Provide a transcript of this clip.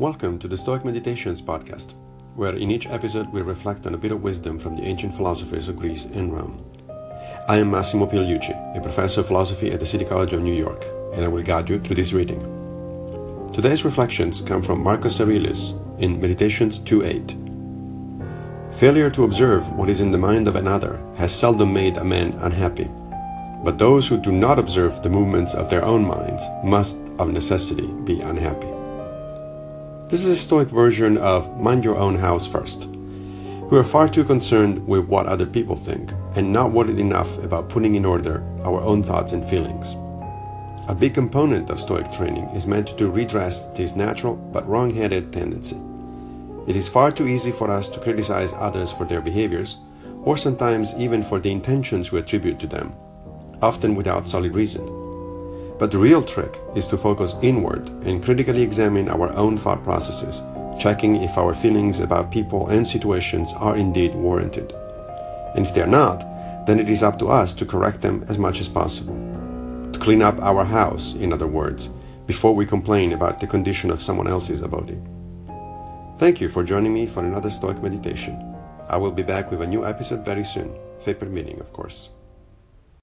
Welcome to the Stoic Meditations podcast, where in each episode we reflect on a bit of wisdom from the ancient philosophers of Greece and Rome. I am Massimo Piliucci, a professor of philosophy at the City College of New York, and I will guide you through this reading. Today's reflections come from Marcus Aurelius in Meditations 2:8. Failure to observe what is in the mind of another has seldom made a man unhappy, but those who do not observe the movements of their own minds must of necessity be unhappy. This is a Stoic version of mind your own house first. We are far too concerned with what other people think and not worried enough about putting in order our own thoughts and feelings. A big component of Stoic training is meant to redress this natural but wrong-headed tendency. It is far too easy for us to criticize others for their behaviors, or sometimes even for the intentions we attribute to them, often without solid reason. But the real trick is to focus inward and critically examine our own thought processes, checking if our feelings about people and situations are indeed warranted. And if they are not, then it is up to us to correct them as much as possible. To clean up our house, in other words, before we complain about the condition of someone else's abode. Thank you for joining me for another Stoic meditation. I will be back with a new episode very soon, fate permitting, of course.